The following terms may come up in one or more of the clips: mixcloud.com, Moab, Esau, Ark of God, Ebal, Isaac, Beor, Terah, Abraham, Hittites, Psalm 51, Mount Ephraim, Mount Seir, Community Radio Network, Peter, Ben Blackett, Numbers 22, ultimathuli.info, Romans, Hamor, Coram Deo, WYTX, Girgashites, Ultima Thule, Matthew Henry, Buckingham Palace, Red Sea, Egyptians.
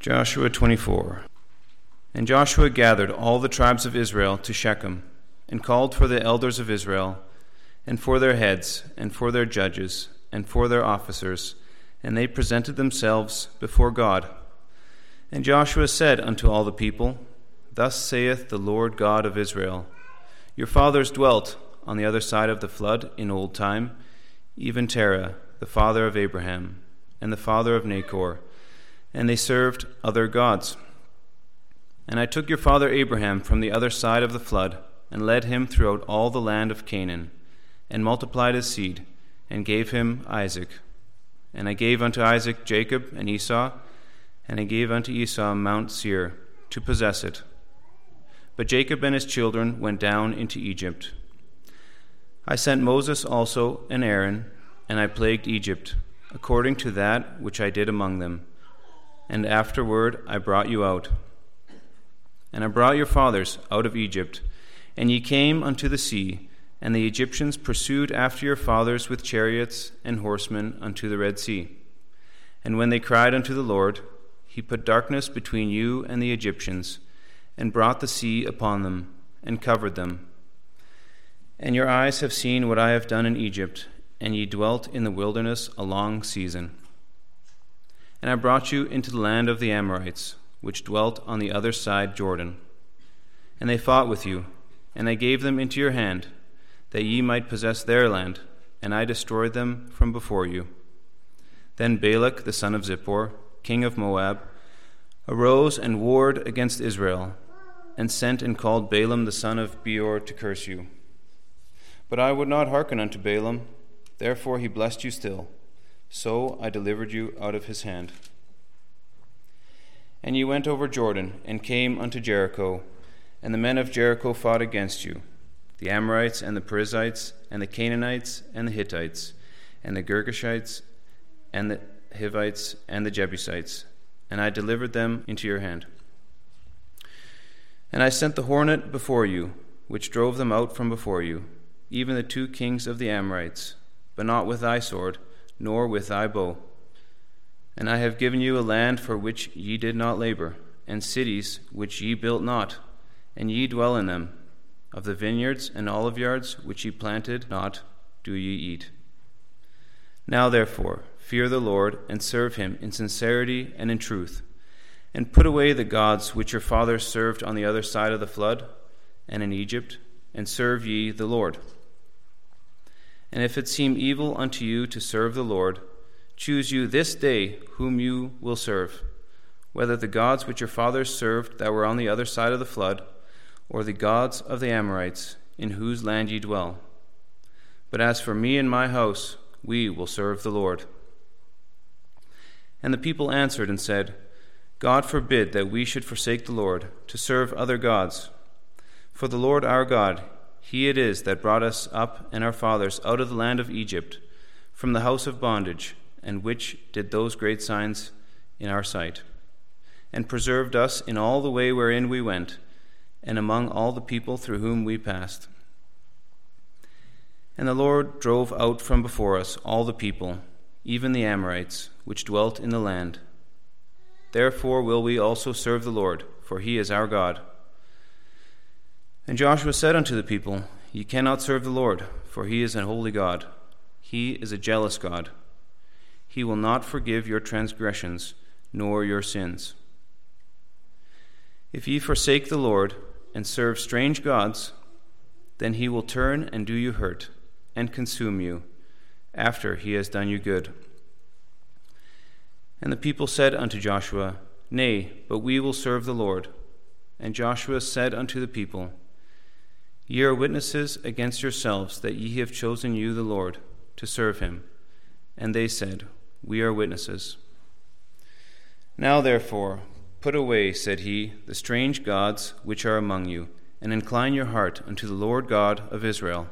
Joshua 24. And Joshua gathered all the tribes of Israel to Shechem, and called for the elders of Israel, and for their heads, and for their judges, and for their officers, and they presented themselves before God. And Joshua said unto all the people, Thus saith the Lord God of Israel, Your fathers dwelt on the other side of the flood in old time, even Terah, the father of Abraham, and the father of Nahor, and they served other gods. And I took your father Abraham from the other side of the flood, and led him throughout all the land of Canaan, and multiplied his seed, and gave him Isaac. And I gave unto Isaac Jacob and Esau, and I gave unto Esau Mount Seir, to possess it. But Jacob and his children went down into Egypt. I sent Moses also and Aaron, and I plagued Egypt, according to that which I did among them. And afterward I brought you out. And I brought your fathers out of Egypt, and ye came unto the sea, and the Egyptians pursued after your fathers with chariots and horsemen unto the Red Sea. And when they cried unto the Lord, he put darkness between you and the Egyptians, and brought the sea upon them, and covered them. And your eyes have seen what I have done in Egypt, and ye dwelt in the wilderness a long season. And I brought you into the land of the Amorites, which dwelt on the other side Jordan. And they fought with you, and I gave them into your hand, that ye might possess their land, and I destroyed them from before you. Then Balak the son of Zippor, king of Moab, arose and warred against Israel, and sent and called Balaam the son of Beor to curse you. But I would not hearken unto Balaam, therefore he blessed you still. So I delivered you out of his hand. And ye went over Jordan, and came unto Jericho, and the men of Jericho fought against you, the Amorites, and the Perizzites, and the Canaanites, and the Hittites, and the Girgashites, and the Hivites, and the Jebusites, and I delivered them into your hand. And I sent the hornet before you, which drove them out from before you, even the two kings of the Amorites, but not with thy sword, nor with thy bow. And I have given you a land for which ye did not labor, and cities which ye built not, and ye dwell in them. Of the vineyards and oliveyards which ye planted not, do ye eat. Now therefore, fear the Lord, and serve him in sincerity and in truth, and put away the gods which your fathers served on the other side of the flood, and in Egypt, and serve ye the Lord. And if it seem evil unto you to serve the Lord, choose you this day whom you will serve, whether the gods which your fathers served that were on the other side of the flood, or the gods of the Amorites, in whose land ye dwell. But as for me and my house, we will serve the Lord. And the people answered and said, God forbid that we should forsake the Lord, to serve other gods. For the Lord our God, he it is that brought us up and our fathers out of the land of Egypt, from the house of bondage, and which did those great signs in our sight, and preserved us in all the way wherein we went, and among all the people through whom we passed. And the Lord drove out from before us all the people, even the Amorites, which dwelt in the land. Therefore will we also serve the Lord, for he is our God. And Joshua said unto the people, Ye cannot serve the Lord, for he is an holy God. He is a jealous God. He will not forgive your transgressions, nor your sins. If ye forsake the Lord, and serve strange gods, then he will turn and do you hurt, and consume you, after he has done you good. And the people said unto Joshua, Nay, but we will serve the Lord. And Joshua said unto the people, Ye are witnesses against yourselves that ye have chosen you the Lord, to serve him. And they said, We are witnesses. Now therefore, put away, said he, the strange gods which are among you, and incline your heart unto the Lord God of Israel.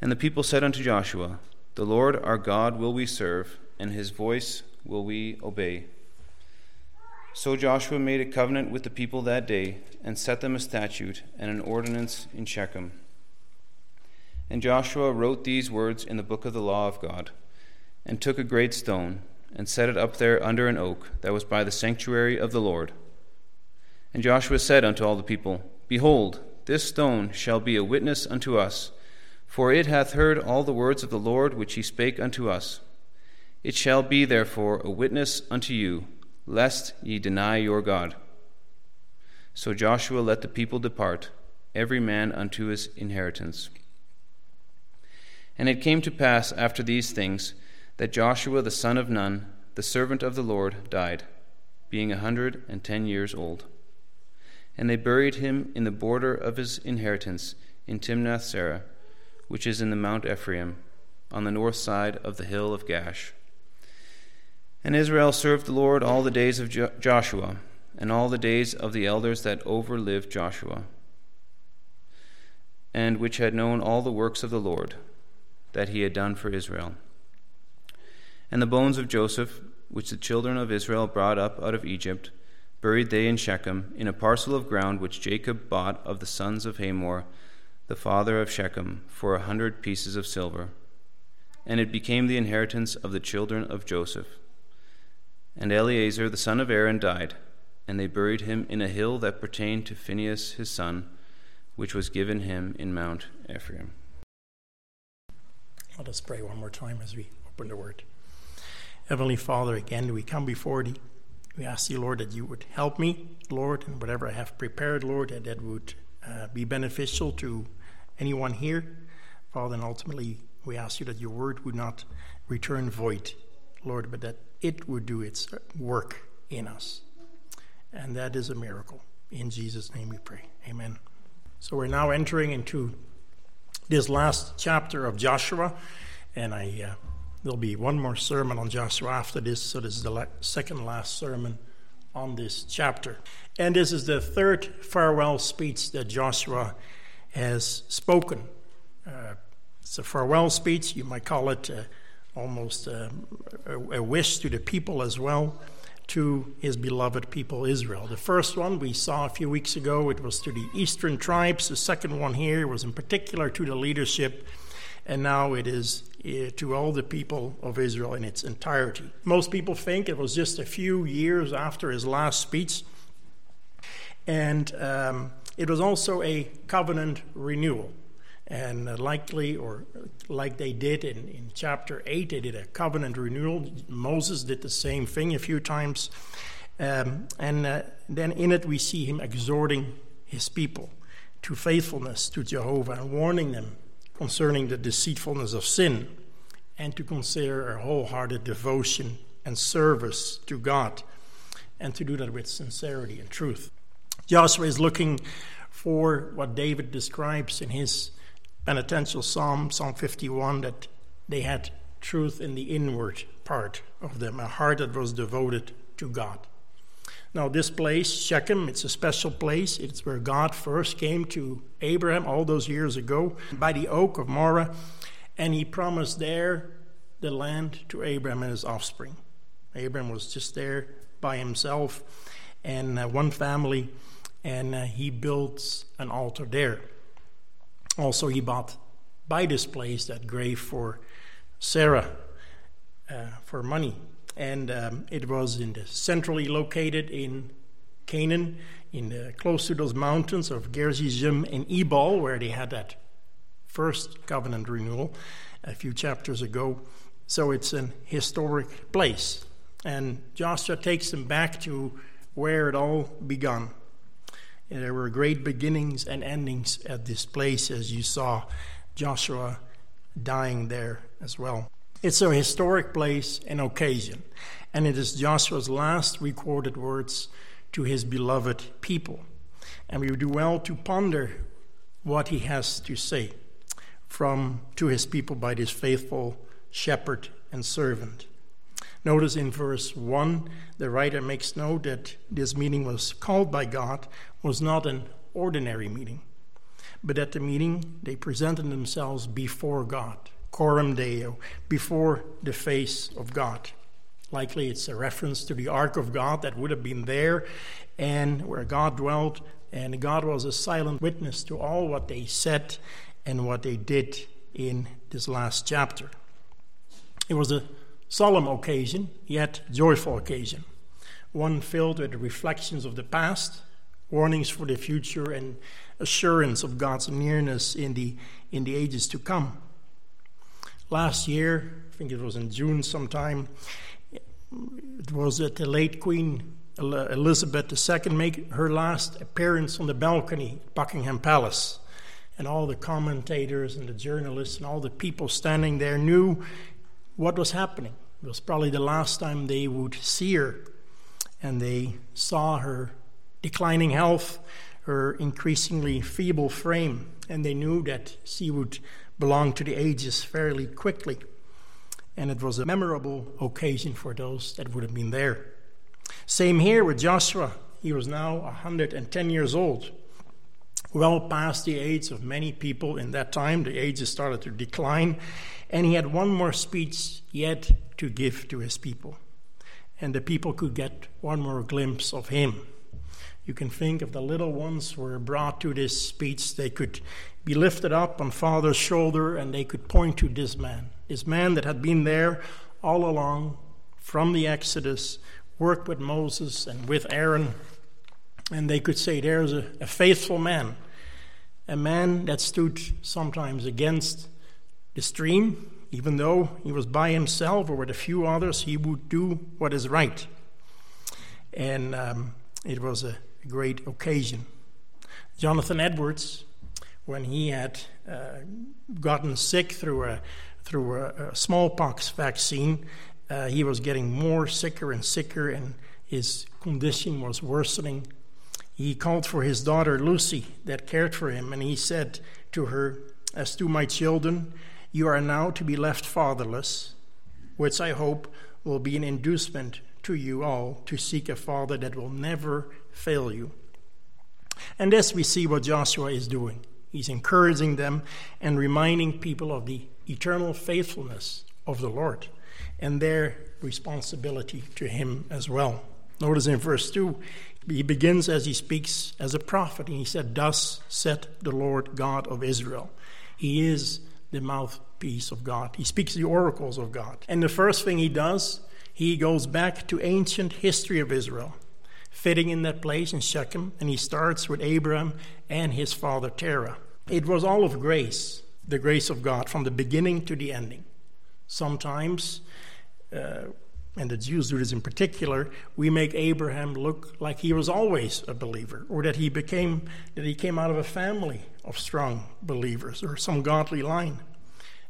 And the people said unto Joshua, The Lord our God will we serve, and his voice will we obey. So Joshua made a covenant with the people that day, and set them a statute and an ordinance in Shechem. And Joshua wrote these words in the book of the law of God, and took a great stone, and set it up there under an oak that was by the sanctuary of the Lord. And Joshua said unto all the people, Behold, this stone shall be a witness unto us, for it hath heard all the words of the Lord which he spake unto us. It shall be therefore a witness unto you, lest ye deny your God. So Joshua let the people depart, every man unto his inheritance. And it came to pass after these things, that Joshua the son of Nun, the servant of the Lord, died, being 110 years old. And they buried him in the border of his inheritance, in Timnath-Serah, which is in the Mount Ephraim, on the north side of the hill of Gash. And Israel served the Lord all the days of Joshua, and all the days of the elders that overlived Joshua, and which had known all the works of the Lord, that he had done for Israel. And the bones of Joseph, which the children of Israel brought up out of Egypt, buried they in Shechem, in a parcel of ground which Jacob bought of the sons of Hamor, the father of Shechem, for 100 pieces of silver. And it became the inheritance of the children of Joseph. And Eleazar the son of Aaron died, and they buried him in a hill that pertained to Phinehas his son, which was given him in Mount Ephraim. Let us pray one more time as we open the word. Heavenly Father, again, we come before Thee. We ask Thee, Lord, that You would help me, Lord, and whatever I have prepared, Lord, that that would be beneficial to anyone here. Father, and ultimately, we ask You that Your word would not return void, Lord, but that it would do its work in us. And that is a miracle. In Jesus' name we pray. Amen. So we're now entering into this last chapter of Joshua, and there'll be one more sermon on Joshua after this, so this is the second last sermon on this chapter. And this is the third farewell speech that Joshua has spoken. It's a farewell speech, you might call it almost a wish to the people as well, to his beloved people Israel. The first one we saw a few weeks ago, it was to the eastern tribes. The second one here was in particular to the leadership, and now it is to all the people of Israel in its entirety. Most people think it was just a few years after his last speech, and it was also a covenant renewal. And like they did in chapter 8, they did a covenant renewal. Moses did the same thing a few times. Then in it we see him exhorting his people to faithfulness to Jehovah and warning them concerning the deceitfulness of sin and to consider a wholehearted devotion and service to God and to do that with sincerity and truth. Joshua is looking for what David describes in his penitential psalm, Psalm 51, that they had truth in the inward part of them, a heart that was devoted to God. Now this place, Shechem, it's a special place. It's where God first came to Abraham all those years ago by the oak of Morah, and he promised there the land to Abraham and his offspring. Abraham was just there by himself and one family, and he built an altar there. Also, he bought by this place that grave for Sarah for money. And it was centrally located in Canaan, close to those mountains of Gerizim and Ebal, where they had that first covenant renewal a few chapters ago. So it's an historic place. And Joshua takes them back to where it all began. And there were great beginnings and endings at this place, as you saw Joshua dying there as well. It's a historic place and occasion, and it is Joshua's last recorded words to his beloved people. And we do well to ponder what he has to say to his people by this faithful shepherd and servant. Notice in verse 1, the writer makes note that this meeting was called by God, was not an ordinary meeting, but at the meeting they presented themselves before God, coram Deo, before the face of God. Likely it's a reference to the ark of God that would have been there and where God dwelt, and God was a silent witness to all what they said and what they did in this last chapter. It was a solemn occasion, yet joyful occasion, one filled with reflections of the past, warnings for the future, and assurance of God's nearness in the ages to come. Last year, I think it was in June sometime, it was at the late Queen Elizabeth II made her last appearance on the balcony at Buckingham Palace. And all the commentators and the journalists and all the people standing there knew what was happening. It was probably the last time they would see her. And they saw her declining health, her increasingly feeble frame, and they knew that she would belong to the ages fairly quickly. And it was a memorable occasion for those that would have been there. Same here with Joshua. He was now 110 years old, well past the age of many people in that time. The ages started to decline, and he had one more speech yet to give to his people. And the people could get one more glimpse of him. You can think if the little ones were brought to this speech, they could be lifted up on Father's shoulder and they could point to this man that had been there all along from the Exodus, worked with Moses and with Aaron, and they could say, there's a faithful man, a man that stood sometimes against the stream. Even though he was by himself or with a few others, he would do what is right. And it was a great occasion. Jonathan Edwards, when he had gotten sick through a smallpox vaccine, he was getting more sicker, and his condition was worsening. He called for his daughter Lucy that cared for him, and he said to her, "As to my children, you are now to be left fatherless, which I hope will be an inducement to you all to seek a father that will never fail you." And as we see what Joshua is doing, he's encouraging them and reminding people of the eternal faithfulness of the Lord and their responsibility to him as well. Notice in verse 2, he begins as he speaks as a prophet, and he said, "Thus said the Lord God of Israel." He is the mouthpiece of God. He speaks the oracles of God. And the first thing he does, he goes back to ancient history of Israel, fitting in that place in Shechem, and he starts with Abraham and his father Terah. It was all of grace, the grace of God, from the beginning to the ending. Sometimes, and the Jews do this in particular, we make Abraham look like he was always a believer, or that he came out of a family of strong believers or some godly line.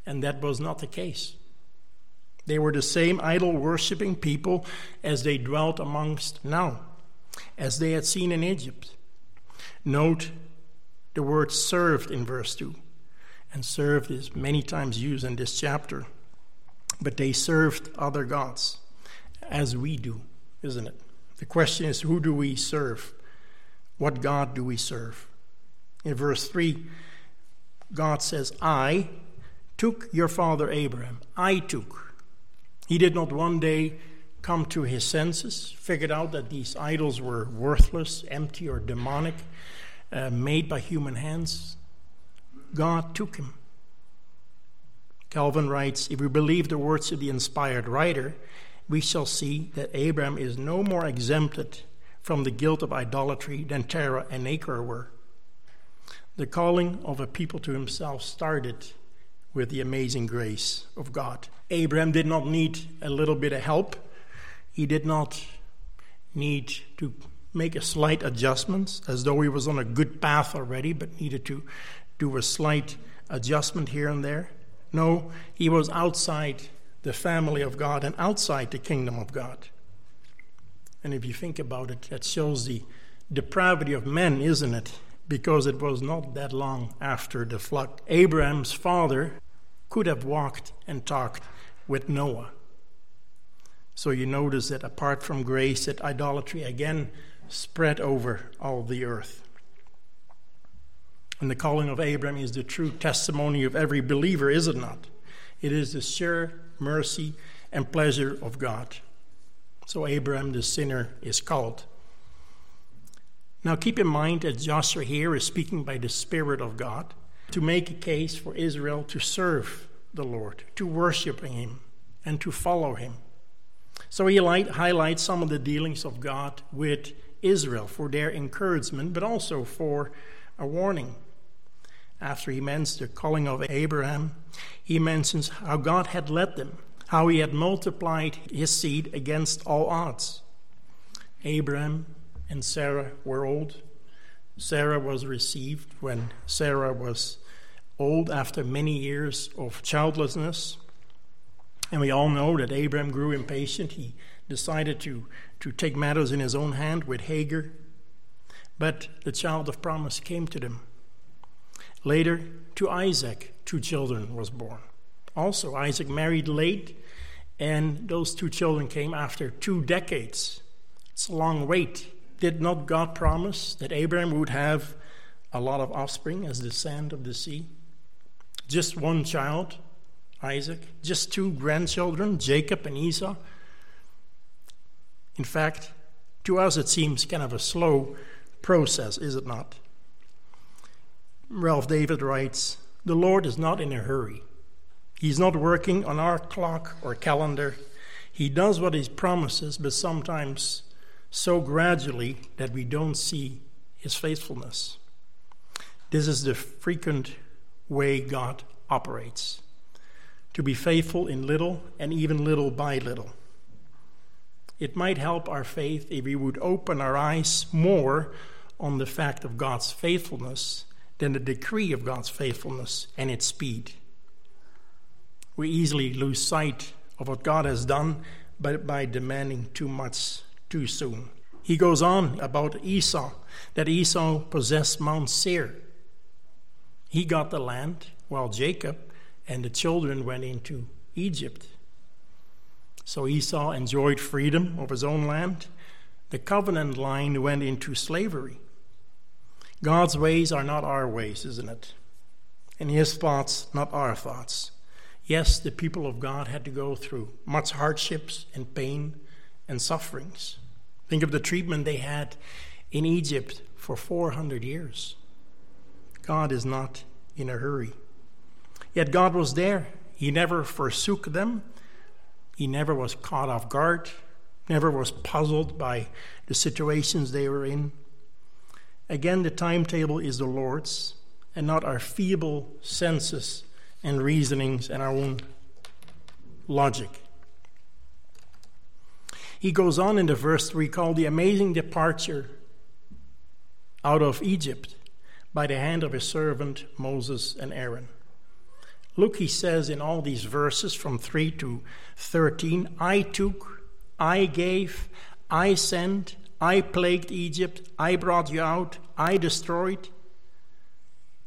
And that was not the case. They were the same idol-worshipping people as they dwelt amongst now, as they had seen in Egypt. Note the word served in verse 2. And served is many times used in this chapter. But they served other gods, as we do, isn't it? The question is, who do we serve? What God do we serve? In verse 3, God says, "I took your father Abraham." I took. He did not one day come to his senses, figured out that these idols were worthless, empty, or demonic, made by human hands. God took him. Calvin writes, "If we believe the words of the inspired writer, we shall see that Abraham is no more exempted from the guilt of idolatry than Terah and Nahor were." The calling of a people to himself started with the amazing grace of God. Abraham did not need a little bit of help. He did not need to make a slight adjustment, as though he was on a good path already, but needed to do a slight adjustment here and there. No, he was outside the family of God and outside the kingdom of God. And if you think about it, that shows the depravity of men, isn't it? Because it was not that long after the flood. Abraham's father could have walked and talked with Noah. So you notice that apart from grace, that idolatry again spread over all the earth. And the calling of Abraham is the true testimony of every believer, is it not? It is the sure mercy and pleasure of God. So Abraham the sinner is called. Now keep in mind that Joshua here is speaking by the Spirit of God to make a case for Israel to serve the Lord, to worship him, and to follow him. So he highlights some of the dealings of God with Israel for their encouragement, but also for a warning. After he mentions the calling of Abraham, he mentions how God had led them, how he had multiplied his seed against all odds. Abraham and Sarah were old. Sarah was received when Sarah was old after many years of childlessness. And we all know that Abraham grew impatient. He decided to take matters in his own hand with Hagar. But the child of promise came to them. Later, to Isaac, 2 children was born. Also, Isaac married late, and those 2 children came after 2 decades. It's a long wait. Did not God promise that Abraham would have a lot of offspring as the sand of the sea? Just 1 child, Isaac. Just 2 grandchildren, Jacob and Esau. In fact, to us it seems kind of a slow process, is it not? Ralph David writes, "The Lord is not in a hurry. He's not working on our clock or calendar. He does what he promises, but sometimes so gradually that we don't see his faithfulness." This is the frequent way God operates. To be faithful in little, and even little by little. It might help our faith if we would open our eyes more on the fact of God's faithfulness than the decree of God's faithfulness and its speed. We easily lose sight of what God has done by demanding too much too soon. He goes on about Esau, that Esau possessed Mount Seir. He got the land while Jacob and the children went into Egypt. So Esau enjoyed freedom of his own land. The covenant line went into slavery. God's ways are not our ways, isn't it? And his thoughts, not our thoughts. Yes, the people of God had to go through much hardships and pain and sufferings. Think of the treatment they had in Egypt for 400 years. God is not in a hurry. Yet God was there. He never forsook them. He never was caught off guard, never was puzzled by the situations they were in. Again, the timetable is the Lord's and not our feeble senses and reasonings and our own logic. He goes on in the verse to recall the amazing departure out of Egypt by the hand of his servant Moses and Aaron. Look, he says in all these verses from 3 to 13, "I took, I gave, I sent, I plagued Egypt, I brought you out, I destroyed."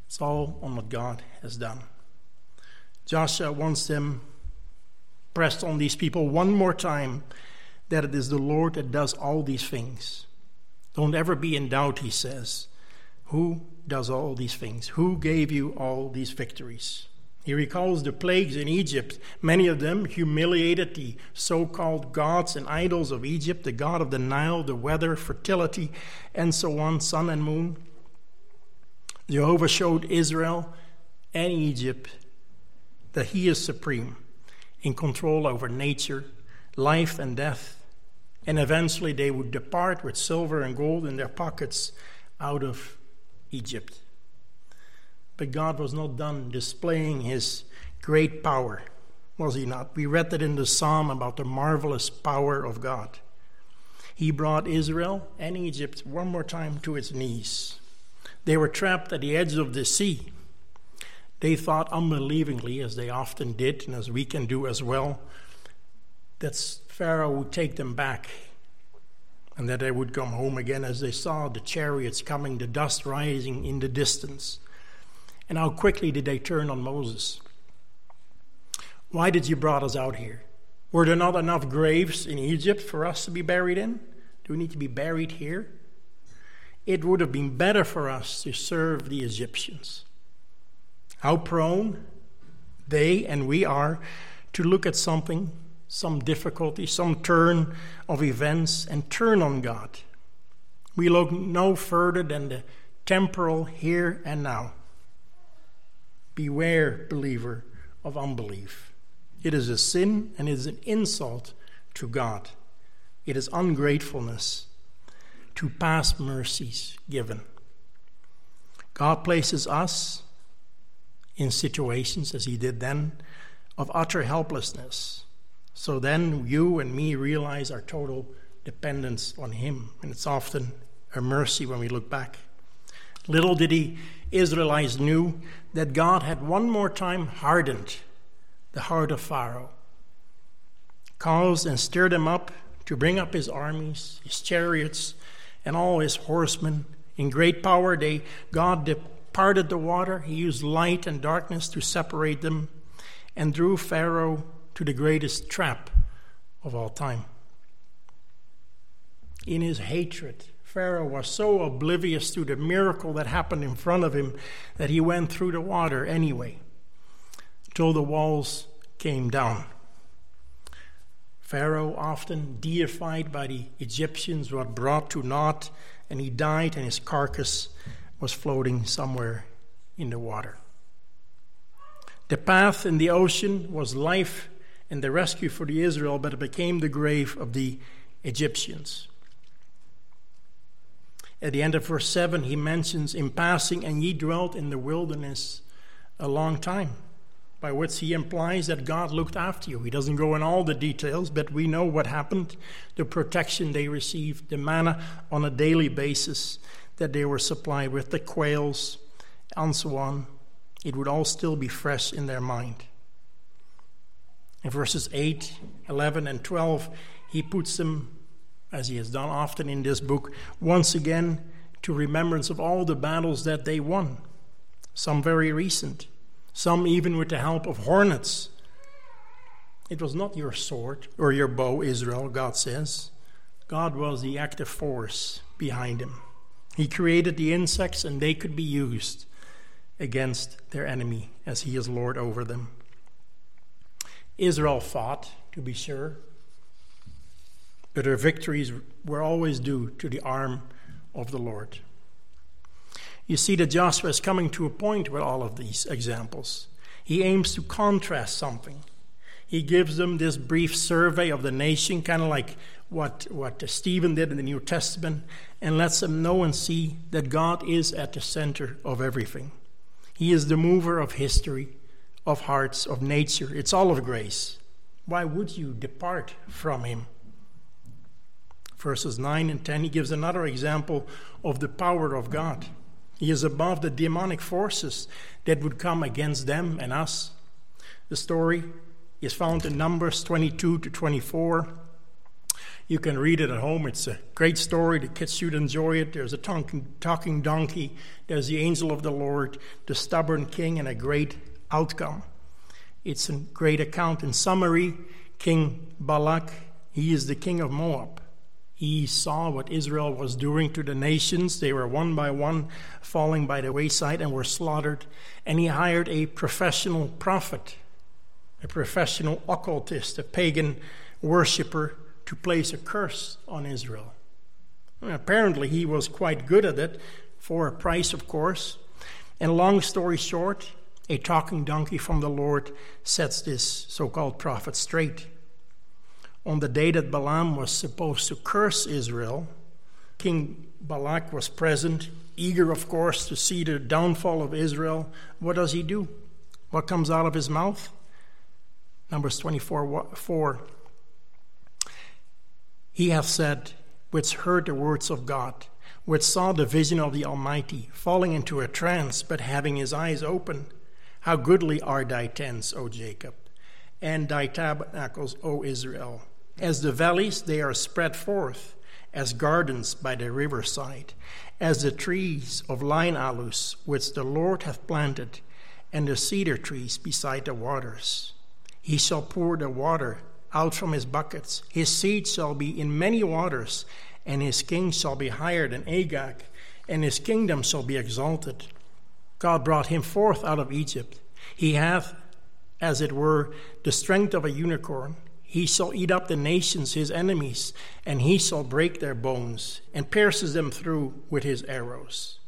It's all on what God has done. Joshua wants them pressed on these people one more time that it is the Lord that does all these things. Don't ever be in doubt, he says. Who does all these things? Who gave you all these victories? He recalls the plagues in Egypt. Many of them humiliated the so-called gods and idols of Egypt, the god of the Nile, the weather, fertility, and so on, sun and moon. Jehovah showed Israel and Egypt that he is supreme, in control over nature, life and death, and eventually they would depart with silver and gold in their pockets out of Egypt. But God was not done displaying his great power, was he not? We read that in the psalm about the marvelous power of God. He brought Israel and Egypt one more time to its knees. They were trapped at the edge of the sea. They thought unbelievingly, as they often did, and as we can do as well, that Pharaoh would take them back and that they would come home again, as they saw the chariots coming, the dust rising in the distance. And how quickly did they turn on Moses? Why did you brought us out here? Were there not enough graves in Egypt for us to be buried in? Do we need to be buried here? It would have been better for us to serve the Egyptians. How prone they and we are to look at something, some difficulty, some turn of events, and turn on God. We look no further than the temporal here and now. Beware, believer, of unbelief. It is a sin and it is an insult to God. It is ungratefulness to past mercies given. God places us in situations, as he did then, of utter helplessness. So then you and me realize our total dependence on him. And it's often a mercy when we look back. Little did the Israelites knew that God had one more time hardened the heart of Pharaoh, caused and stirred him up to bring up his armies, his chariots, and all his horsemen. In great power, God departed the water. He used light and darkness to separate them and drew Pharaoh to the greatest trap of all time. In his hatred, Pharaoh was so oblivious to the miracle that happened in front of him that he went through the water anyway, till the walls came down. Pharaoh, often deified by the Egyptians, was brought to naught, and he died, and his carcass was floating somewhere in the water. The path in the ocean was life and the rescue for the Israel, but it became the grave of the Egyptians. At the end of verse 7, he mentions in passing, and ye dwelt in the wilderness a long time, by which he implies that God looked after you. He doesn't go in all the details, but we know what happened, the protection they received, the manna on a daily basis that they were supplied with, the quails, and so on. It would all still be fresh in their mind. In verses 8, 11, and 12, he puts them, as he has done often in this book, once again to remembrance of all the battles that they won, some very recent, some even with the help of hornets. It was not your sword or your bow, Israel, God says. God was the active force behind him. He created the insects, and they could be used against their enemy, as he is Lord over them. Israel fought, to be sure, but her victories were always due to the arm of the Lord. You see that Joshua is coming to a point with all of these examples. He aims to contrast something. He gives them this brief survey of the nation, kind of like what Stephen did in the New Testament, and lets them know and see that God is at the center of everything. He is the mover of history, of hearts, of nature. It's all of grace. Why would you depart from him? Verses 9 and 10, he gives another example of the power of God. He is above the demonic forces that would come against them and us. The story is found in Numbers 22 to 24. You can read it at home. It's a great story. The kids should enjoy it. There's a talking donkey. There's the angel of the Lord, the stubborn king, and a great outcome. It's a great account. In summary, King Balak, he is the king of Moab. He saw what Israel was doing to the nations. They were one by one falling by the wayside and were slaughtered. And he hired a professional prophet, a professional occultist, a pagan worshiper, to place a curse on Israel. And apparently he was quite good at it, for a price, of course. And long story short, a talking donkey from the Lord sets this so-called prophet straight. On the day that Balaam was supposed to curse Israel, King Balak was present, eager, of course, to see the downfall of Israel. What does he do? What comes out of his mouth? Numbers 24:4. He hath said, which heard the words of God, which saw the vision of the Almighty, falling into a trance, but having his eyes open. How goodly are thy tents, O Jacob, and thy tabernacles, O Israel. As the valleys, they are spread forth, as gardens by the riverside, as the trees of line-alus, which the Lord hath planted, and the cedar trees beside the waters. He shall pour the water out from his buckets. His seed shall be in many waters, and his king shall be higher than Agag, and his kingdom shall be exalted. God brought him forth out of Egypt. He hath, as it were, the strength of a unicorn. He shall eat up the nations, his enemies, and he shall break their bones, and pierces them through with his arrows.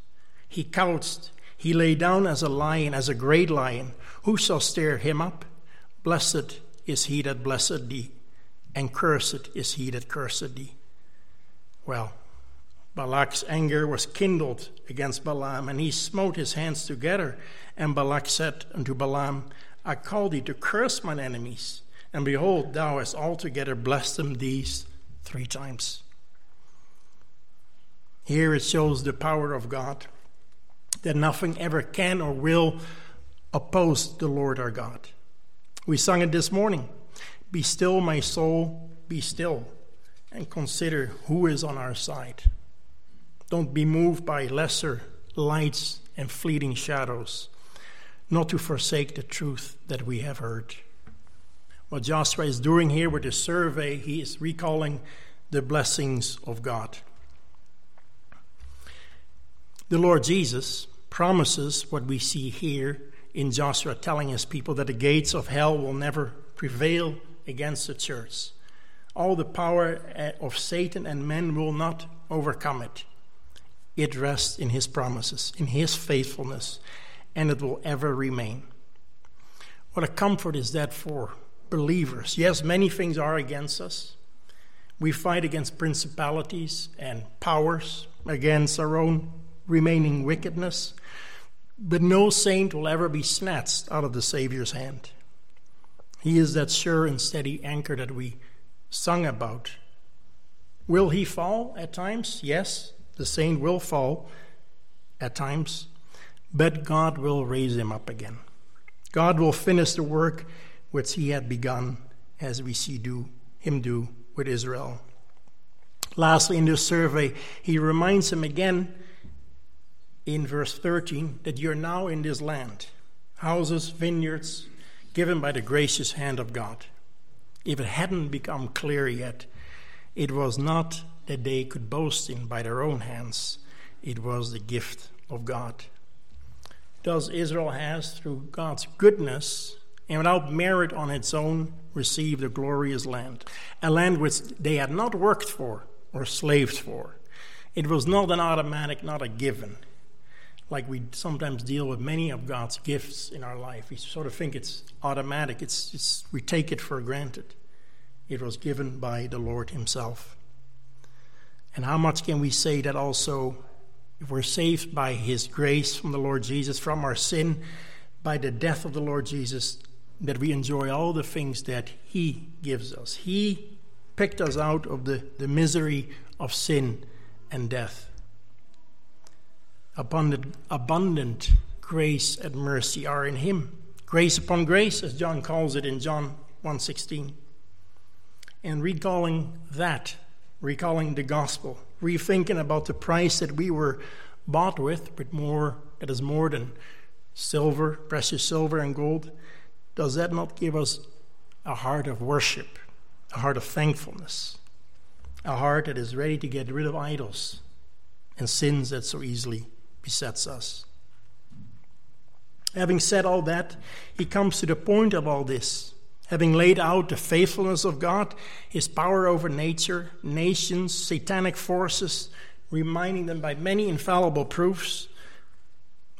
He couched, he lay down as a lion, as a great lion. Who shall stir him up? Blessed is he that blessed thee, and cursed is he that cursed thee. Well, Balak's anger was kindled against Balaam, and he smote his hands together. And Balak said unto Balaam, I called thee to curse mine enemies, and behold, thou hast altogether blessed them these 3 times. Here it shows the power of God, that nothing ever can or will oppose the Lord our God. We sung it this morning. Be still, my soul, be still, and consider who is on our side. Don't be moved by lesser lights and fleeting shadows, not to forsake the truth that we have heard. What Joshua is doing here with his survey, he is recalling the blessings of God. The Lord Jesus promises what we see here in Joshua, telling his people that the gates of hell will never prevail against the church. All the power of Satan and men will not overcome it. It rests in his promises, in his faithfulness, and it will ever remain. What a comfort is that for believers. Yes, many things are against us. We fight against principalities and powers, against our own remaining wickedness, but no saint will ever be snatched out of the Savior's hand. He is that sure and steady anchor that we sung about. Will he fall at times? Yes. The saint will fall at times, but God will raise him up again. God will finish the work which he had begun, as we see him do with Israel. Lastly, in this survey, he reminds him again in verse 13 that you're now in this land, houses, vineyards, given by the gracious hand of God. If it hadn't become clear yet, it was not that they could boast in by their own hands. It was the gift of God. Thus Israel has, through God's goodness, and without merit on its own, received a glorious land, a land which they had not worked for or slaved for. It was not an automatic, not a given, like we sometimes deal with many of God's gifts in our life. We sort of think it's automatic. We take it for granted. It was given by the Lord himself. And how much can we say that also, if we're saved by his grace from the Lord Jesus, from our sin, by the death of the Lord Jesus, that we enjoy all the things that he gives us. He picked us out of the misery of sin and death. Abundant grace and mercy are in him. Grace upon grace, as John calls it in John 1:16. And recalling that, recalling the gospel, rethinking about the price that we were bought with more, that is more than silver, precious silver and gold, does that not give us a heart of worship, a heart of thankfulness, a heart that is ready to get rid of idols and sins that so easily besets us? Having said all that, he comes to the point of all this. Having laid out the faithfulness of God, his power over nature, nations, satanic forces, reminding them by many infallible proofs,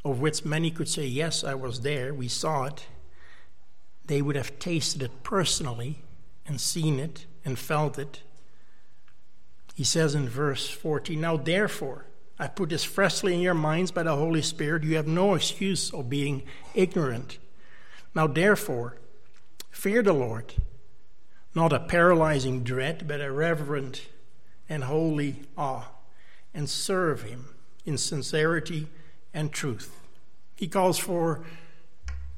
of which many could say, yes, I was there, we saw it. They would have tasted it personally and seen it and felt it. He says in verse 14, now therefore, I put this freshly in your minds by the Holy Spirit. You have no excuse of being ignorant. Now therefore, fear the Lord, not a paralyzing dread, but a reverent and holy awe, and serve him in sincerity and truth. He calls for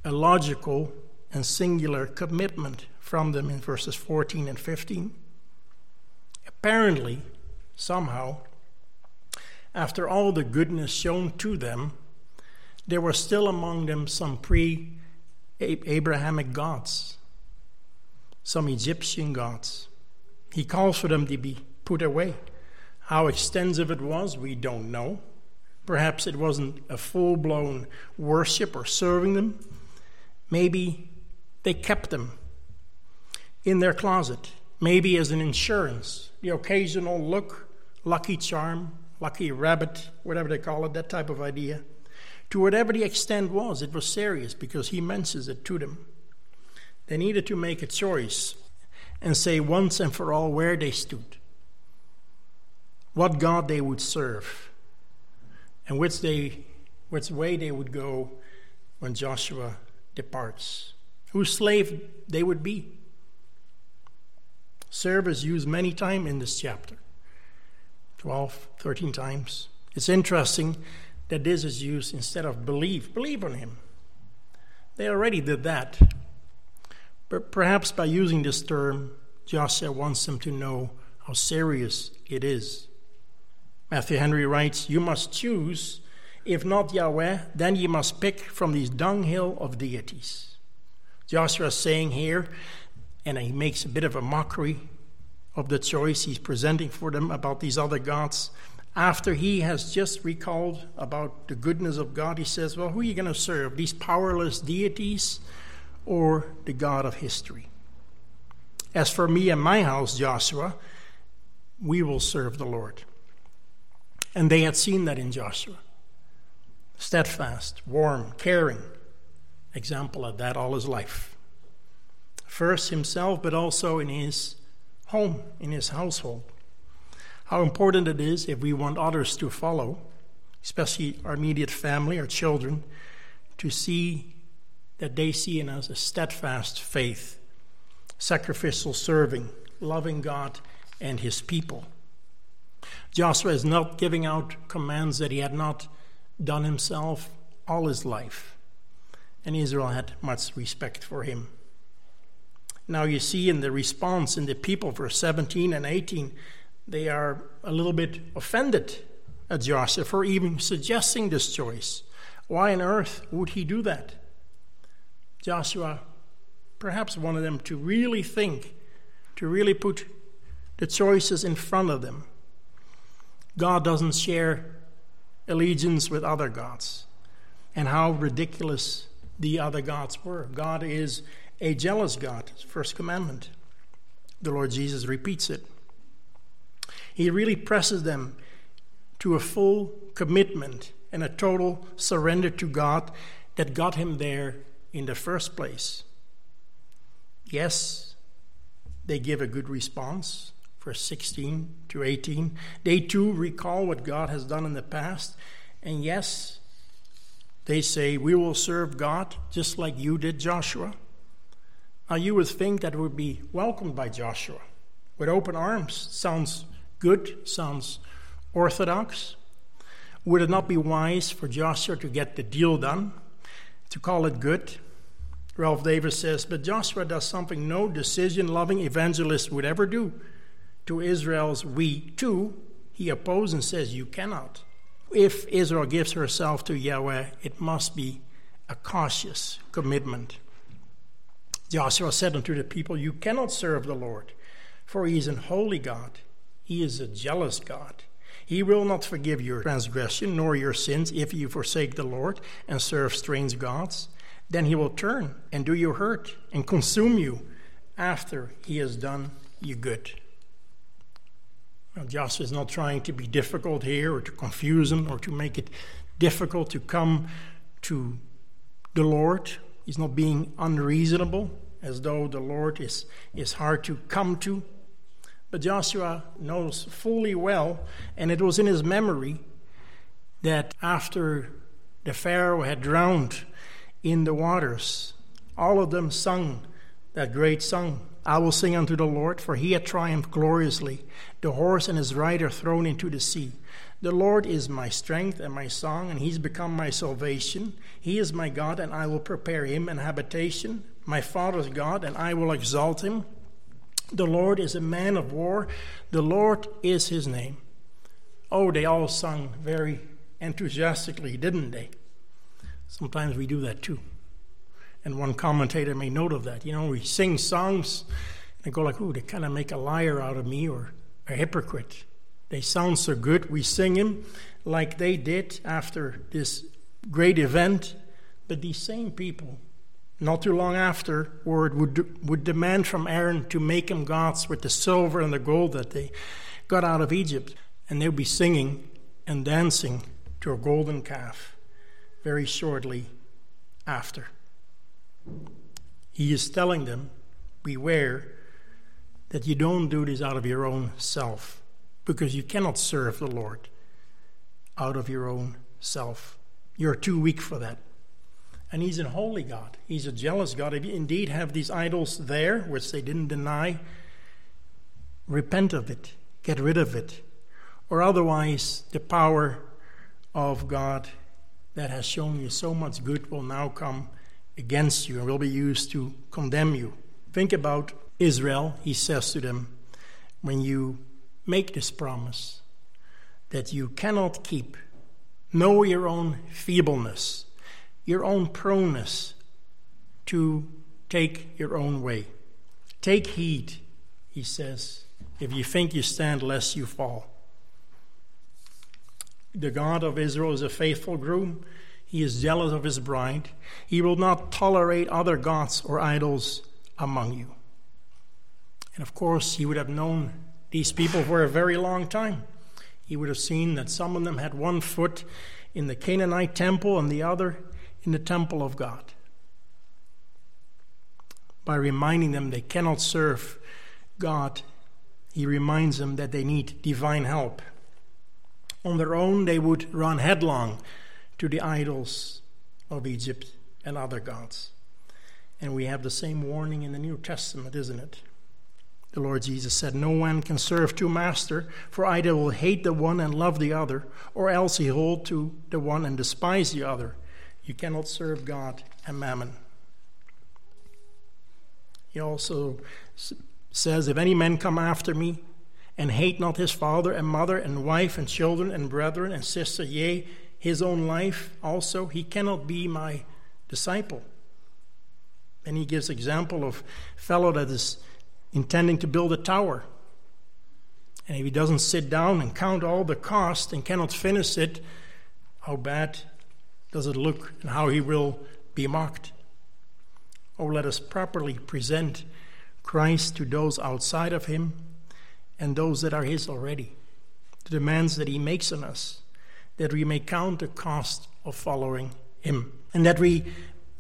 a logical and singular commitment from them in verses 14 and 15. Apparently, somehow, after all the goodness shown to them, there were still among them some pre-Abrahamic gods, some Egyptian gods. He calls for them to be put away. How extensive it was, we don't know. Perhaps it wasn't a full-blown worship or serving them. Maybe they kept them in their closet, maybe as an insurance, the occasional look, lucky charm, lucky rabbit, whatever they call it, that type of idea. To whatever the extent was, it was serious because he mentions it to them. They needed to make a choice and say once and for all where they stood, what God they would serve, and which way they would go when Joshua departs, whose slave they would be. Serve is used many times in this chapter, 12, 13 times. It's interesting that this is used instead of believe. Believe on him. They already did that. But perhaps by using this term, Joshua wants them to know how serious it is. Matthew Henry writes, "You must choose, if not Yahweh, then you must pick from these dunghill of deities." Joshua is saying here, and he makes a bit of a mockery of the choice he's presenting for them about these other gods. After he has just recalled about the goodness of God, he says, well, who are you going to serve, these powerless deities or the God of history? As for me and my house, Joshua, we will serve the Lord. And they had seen that in Joshua. Steadfast, warm, caring, example of that all his life. First himself, but also in his home, in his household. How important it is if we want others to follow, especially our immediate family, our children, to see that they see in us a steadfast faith, sacrificial serving, loving God and his people. Joshua is not giving out commands that he had not done himself all his life, and Israel had much respect for him. Now you see in the response in the people, verse 17 and 18, they are a little bit offended at Joshua for even suggesting this choice. Why on earth would he do that? Joshua perhaps wanted them to really think, to really put the choices in front of them. God doesn't share allegiance with other gods, and how ridiculous the other gods were. God is a jealous God, his first commandment. The Lord Jesus repeats it. He really presses them to a full commitment and a total surrender to God that got him there in the first place. Yes, they give a good response, verse 16 to 18. They too recall what God has done in the past, and yes, they say, we will serve God just like you did, Joshua. Now, you would think that would be welcomed by Joshua with open arms. Sounds good, sounds orthodox. Would it not be wise for Joshua to get the deal done, to call it good? Ralph Davis says, but Joshua does something no decision-loving evangelist would ever do. To Israel's "we too," he opposes and says, you cannot. If Israel gives herself to Yahweh, it must be a cautious commitment. Joshua said unto the people, you cannot serve the Lord, for he is an holy God. He is a jealous God. He will not forgive your transgression nor your sins if you forsake the Lord and serve strange gods. Then he will turn and do you hurt and consume you after he has done you good. Now, Joshua is not trying to be difficult here or to confuse them or to make it difficult to come to the Lord. He's not being unreasonable, as though the Lord is hard to come to. But Joshua knows fully well, and it was in his memory, that after the Pharaoh had drowned in the waters, all of them sung that great song, I will sing unto the Lord, for he had triumphed gloriously, the horse and his rider thrown into the sea. The Lord is my strength and my song, and he's become my salvation. He is my God, and I will prepare him an habitation, my father's God, and I will exalt him. The Lord is a man of war. The Lord is his name. Oh, they all sung very enthusiastically, didn't they? Sometimes we do that too. And one commentator made note of that. You know, we sing songs and go like, ooh, they kind of make a liar out of me or a hypocrite. They sound so good. We sing him like they did after this great event. But these same people, not too long afterward, would demand from Aaron to make him gods with the silver and the gold that they got out of Egypt. And they'll be singing and dancing to a golden calf very shortly after. He is telling them, beware that you don't do this out of your own self, because you cannot serve the Lord out of your own self. You're too weak for that. And he's a holy God. He's a jealous God. If you indeed have these idols there, which they didn't deny, repent of it, get rid of it. Or otherwise, the power of God that has shown you so much good will now come against you and will be used to condemn you. Think about Israel. He says to them, when you make this promise that you cannot keep, know your own feebleness, your own proneness to take your own way. Take heed, he says, if you think you stand, lest you fall. The God of Israel is a faithful groom. He is jealous of his bride. He will not tolerate other gods or idols among you. And of course, he would have known these people for a very long time. He would have seen that some of them had one foot in the Canaanite temple and the other in the temple of God. By reminding them they cannot serve God, he reminds them that they need divine help. On their own, they would run headlong to the idols of Egypt and other gods. And we have the same warning in the New Testament, isn't it? The Lord Jesus said, "No one can serve two masters, for either will hate the one and love the other, or else he hold to the one and despise the other. You cannot serve God and mammon." He also says, "If any man come after me, and hate not his father and mother and wife and children and brethren and sister, yea, his own life also, he cannot be my disciple." And he gives example of a fellow that is intending to build a tower. And if he doesn't sit down and count all the cost and cannot finish it, how bad does it look and how he will be mocked? Oh, let us properly present Christ to those outside of him and those that are his already, the demands that he makes on us, that we may count the cost of following him, and that we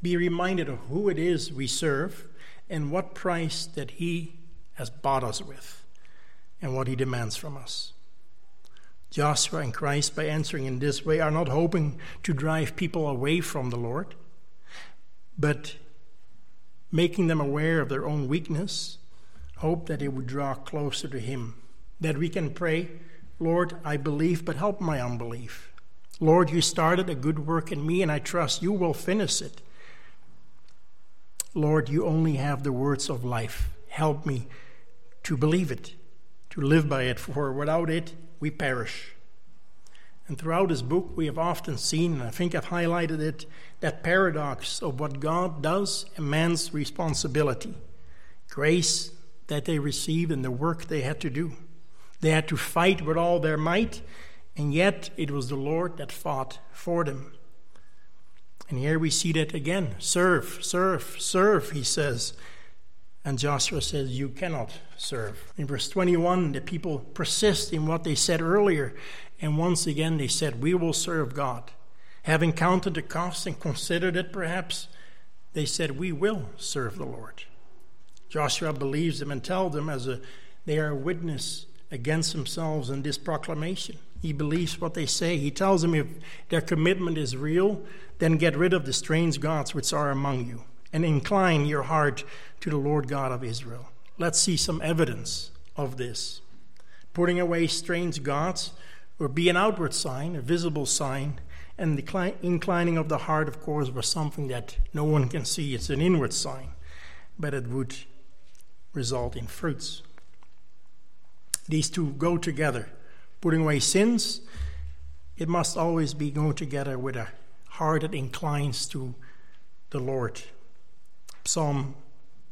be reminded of who it is we serve and what price that he has bought us with and what he demands from us. Joshua and Christ, by answering in this way, are not hoping to drive people away from the Lord, but making them aware of their own weakness, hope that they would draw closer to him, that we can pray, "Lord, I believe, but help my unbelief. Lord, you started a good work in me, and I trust you will finish it. Lord, you only have the words of life. Help me to believe it, to live by it, for without it we perish." And throughout this book we have often seen, and I think I've highlighted it, that paradox of what God does and man's responsibility. Grace that they received and the work they had to do. They had to fight with all their might, and yet it was the Lord that fought for them. And here we see that again. Serve, serve, serve, he says. And Joshua says, you cannot serve. In verse 21, the people persist in what they said earlier. And once again they said, we will serve God. Having counted the cost and considered it perhaps, they said, we will serve the Lord. Joshua believes them and tells them they are a witness against themselves in this proclamation. He believes what they say. He tells them if their commitment is real, then get rid of the strange gods which are among you and incline your heart to the Lord God of Israel. Let's see some evidence of this. Putting away strange gods would be an outward sign, a visible sign, and the inclining of the heart, of course, was something that no one can see. It's an inward sign, but it would result in fruits. These two go together. Putting away sins, it must always be going together with a heart that inclines to the Lord. Psalm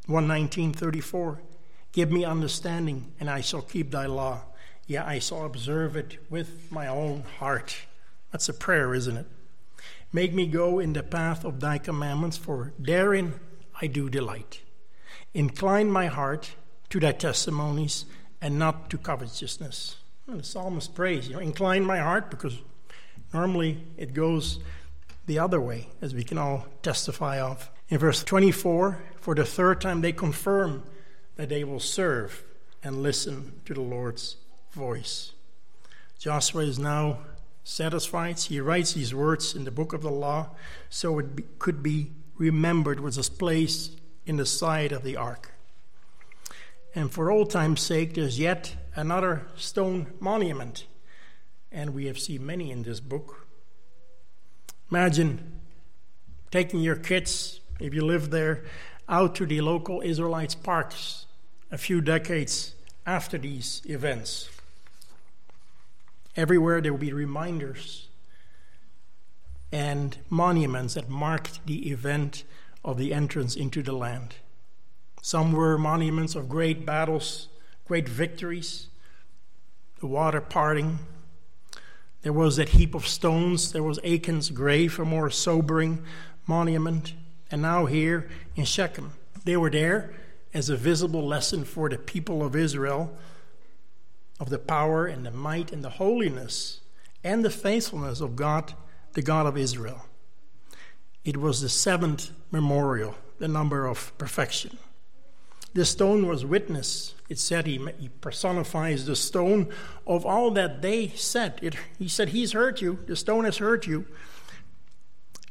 119:34, "Give me understanding, and I shall keep thy law. Yea, I shall observe it with my own heart." That's a prayer, isn't it? "Make me go in the path of thy commandments, for therein I do delight. Incline my heart to thy testimonies and not to covetousness." And the psalmist prays, incline my heart, because normally it goes the other way, as we can all testify of. In verse 24, for the third time they confirm that they will serve and listen to the Lord's voice. Joshua is now satisfied. He writes these words in the book of the law so it could be remembered what was placed in the side of the ark. And for old time's sake, there's yet another stone monument. And we have seen many in this book. Imagine taking your kids, if you live there, out to the local Israelites' parks a few decades after these events. Everywhere there will be reminders and monuments that marked the event of the entrance into the land. Some were monuments of great battles, great victories, the water parting. There was that heap of stones. There was Achan's grave, a more sobering monument. And now here in Shechem, they were there as a visible lesson for the people of Israel of the power and the might and the holiness and the faithfulness of God, the God of Israel. It was the seventh memorial, the number of perfection. The stone was witness. It said he personifies the stone of all that they said. He said, he's hurt you. The stone has hurt you.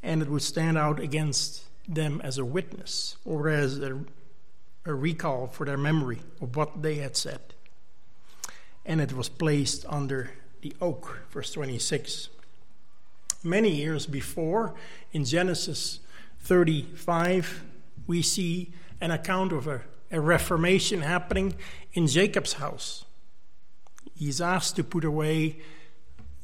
And it would stand out against them as a witness or as a recall for their memory of what they had said. And it was placed under the oak, verse 26. Many years before, in Genesis 35, we see an account of a reformation happening in Jacob's house. He's asked to put away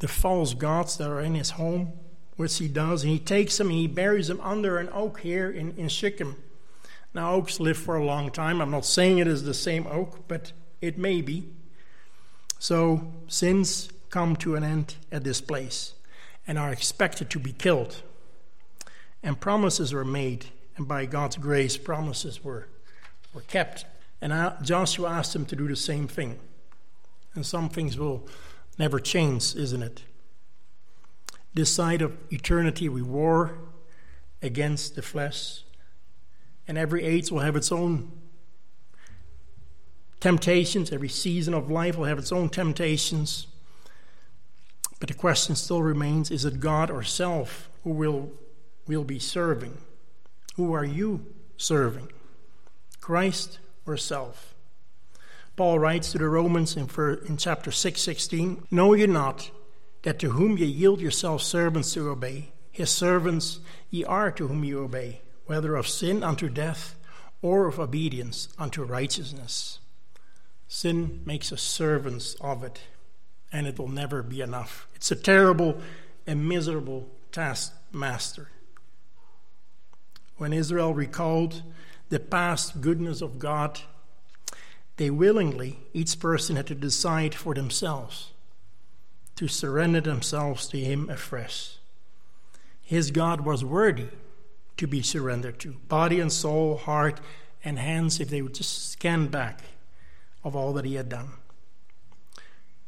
the false gods that are in his home, which he does, and he takes them and he buries them under an oak here in Shechem. Now, oaks live for a long time. I'm not saying it is the same oak, but it may be. So, sins come to an end at this place and are expected to be killed. And promises were made, and by God's grace, promises were kept. And Joshua asked him to do the same thing. And some things will never change, isn't it? This side of eternity we war against the flesh, and every age will have its own temptations. Every season of life will have its own temptations. But the question still remains, is it God or self who will be serving? Who are you serving? Christ or self? Paul writes to the Romans in chapter 6:16, know ye not that to whom ye yield yourselves servants to obey, his servants ye are to whom ye obey, whether of sin unto death or of obedience unto righteousness. Sin makes us servants of it, and it will never be enough. It's a terrible and miserable taskmaster. When Israel recalled the past goodness of God, they willingly, each person had to decide for themselves to surrender themselves to him afresh. His God was worthy to be surrendered to, body and soul, heart and hands, if they would just scan back of all that he had done.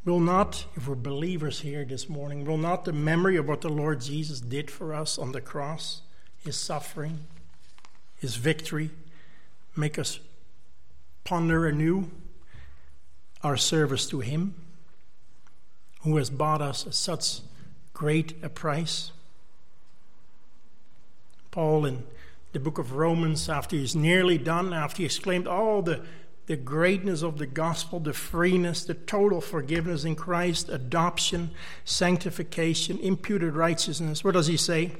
Will not, if we're believers here this morning, will not the memory of what the Lord Jesus did for us on the cross, his suffering, his victory, make us ponder anew our service to him who has bought us at such great a price? Paul in the book of Romans, after he's nearly done, after he exclaimed all the greatness of the gospel, the freeness, the total forgiveness in Christ, adoption, sanctification, imputed righteousness. What does he say?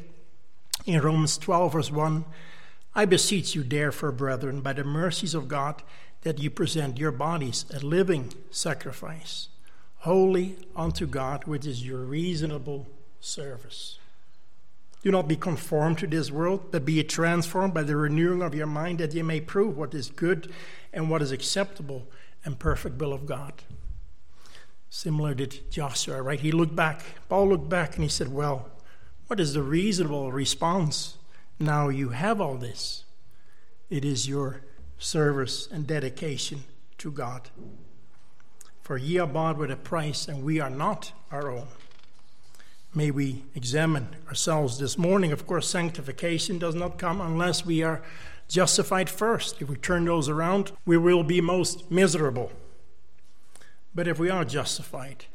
In Romans 12, verse 1, I beseech you, therefore, brethren, by the mercies of God, that you present your bodies a living sacrifice, holy unto God, which is your reasonable service. Do not be conformed to this world, but be transformed by the renewing of your mind, that ye may prove what is good and what is acceptable and perfect will of God. Similar did Joshua, right? He looked back, Paul looked back, and he said, well, what is the reasonable response? Now you have all this. It is your service and dedication to God. For ye are bought with a price, and we are not our own. may we examine ourselves this morning. Of course, sanctification does not come unless we are justified first. If we turn those around, we will be most miserable. But if we are justified,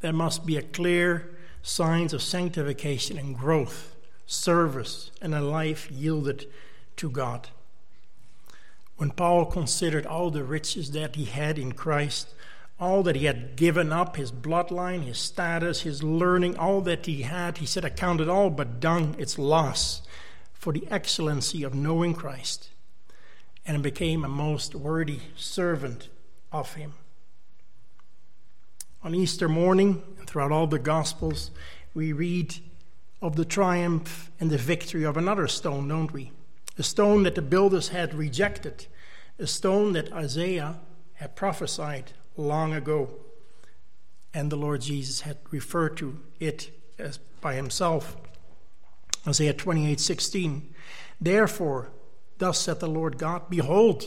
there must be a clear signs of sanctification and growth, service, and a life yielded to God. When Paul considered all the riches that he had in Christ, all that he had given up, his bloodline, his status, his learning, all that he had, he said, I count it all but dung, its loss, for the excellency of knowing Christ, and became a most worthy servant of him. On Easter morning, and throughout all the Gospels, we read of the triumph and the victory of another stone, don't we? A stone that the builders had rejected, a stone that Isaiah had prophesied long ago, and the Lord Jesus had referred to it as by himself. Isaiah 28:16. Therefore, thus saith the Lord God, behold,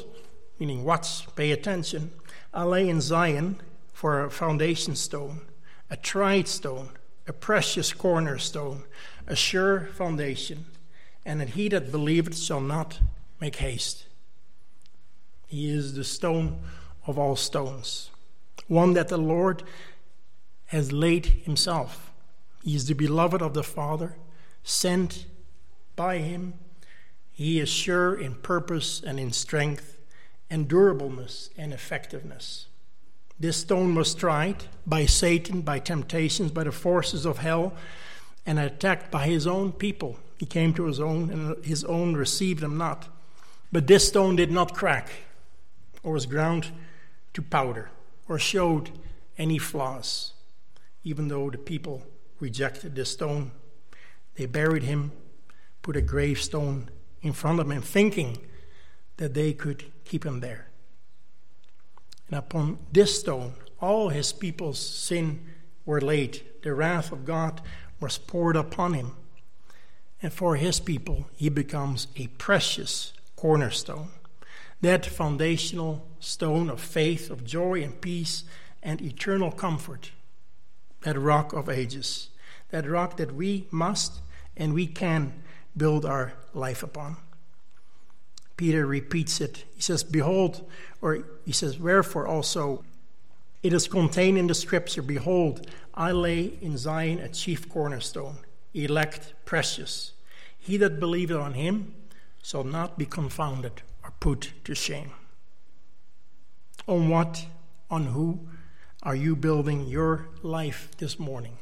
meaning watch, pay attention, I lay in Zion for a foundation stone, a tried stone, a precious cornerstone, a sure foundation, and that he that believeth shall not make haste. He is the stone of all stones, one that the Lord has laid himself. He is the beloved of the Father, sent by him. He is sure in purpose and in strength and durableness and effectiveness. This stone was tried by Satan, by temptations, by the forces of hell, and attacked by his own people. He came to his own, and his own received him not. But this stone did not crack, or was ground to powder, or showed any flaws. Even though the people rejected this stone, they buried him, put a gravestone in front of him, thinking that they could keep him there. And upon this stone, all his people's sin were laid. The wrath of God was poured upon him. And for his people, he becomes a precious cornerstone, that foundational stone of faith, of joy and peace and eternal comfort, that rock of ages, that rock that we must and we can build our life upon. Peter repeats it. He says, behold, or he says, wherefore also it is contained in the scripture, behold, I lay in Zion a chief cornerstone, elect, precious. He that believeth on him shall not be confounded or put to shame. On what, on who are you building your life this morning?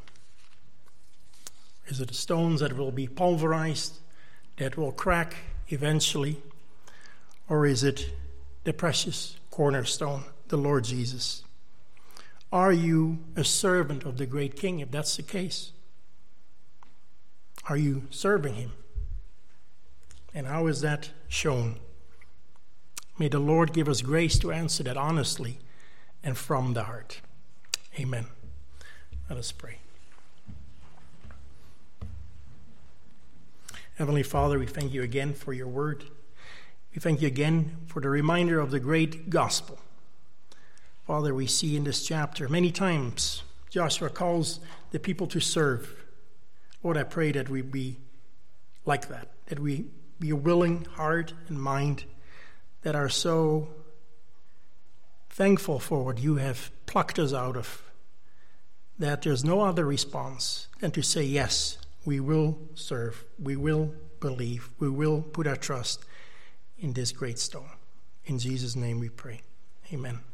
Is it the stones that will be pulverized, that will crack eventually? Or is it the precious cornerstone, the Lord Jesus? Are you a servant of the great King, if that's the case? Are you serving him? And how is that shown? May the Lord give us grace to answer that honestly and from the heart. Amen. Let us pray. Heavenly Father, we thank you again for your word. We thank you again for the reminder of the great gospel. Father, we see in this chapter many times Joshua calls the people to serve. Lord, I pray that we be like that we be a willing heart and mind that are so thankful for what you have plucked us out of, that there's no other response than to say, yes, we will serve, we will believe, we will put our trust in this great stone. In Jesus' name we pray. Amen.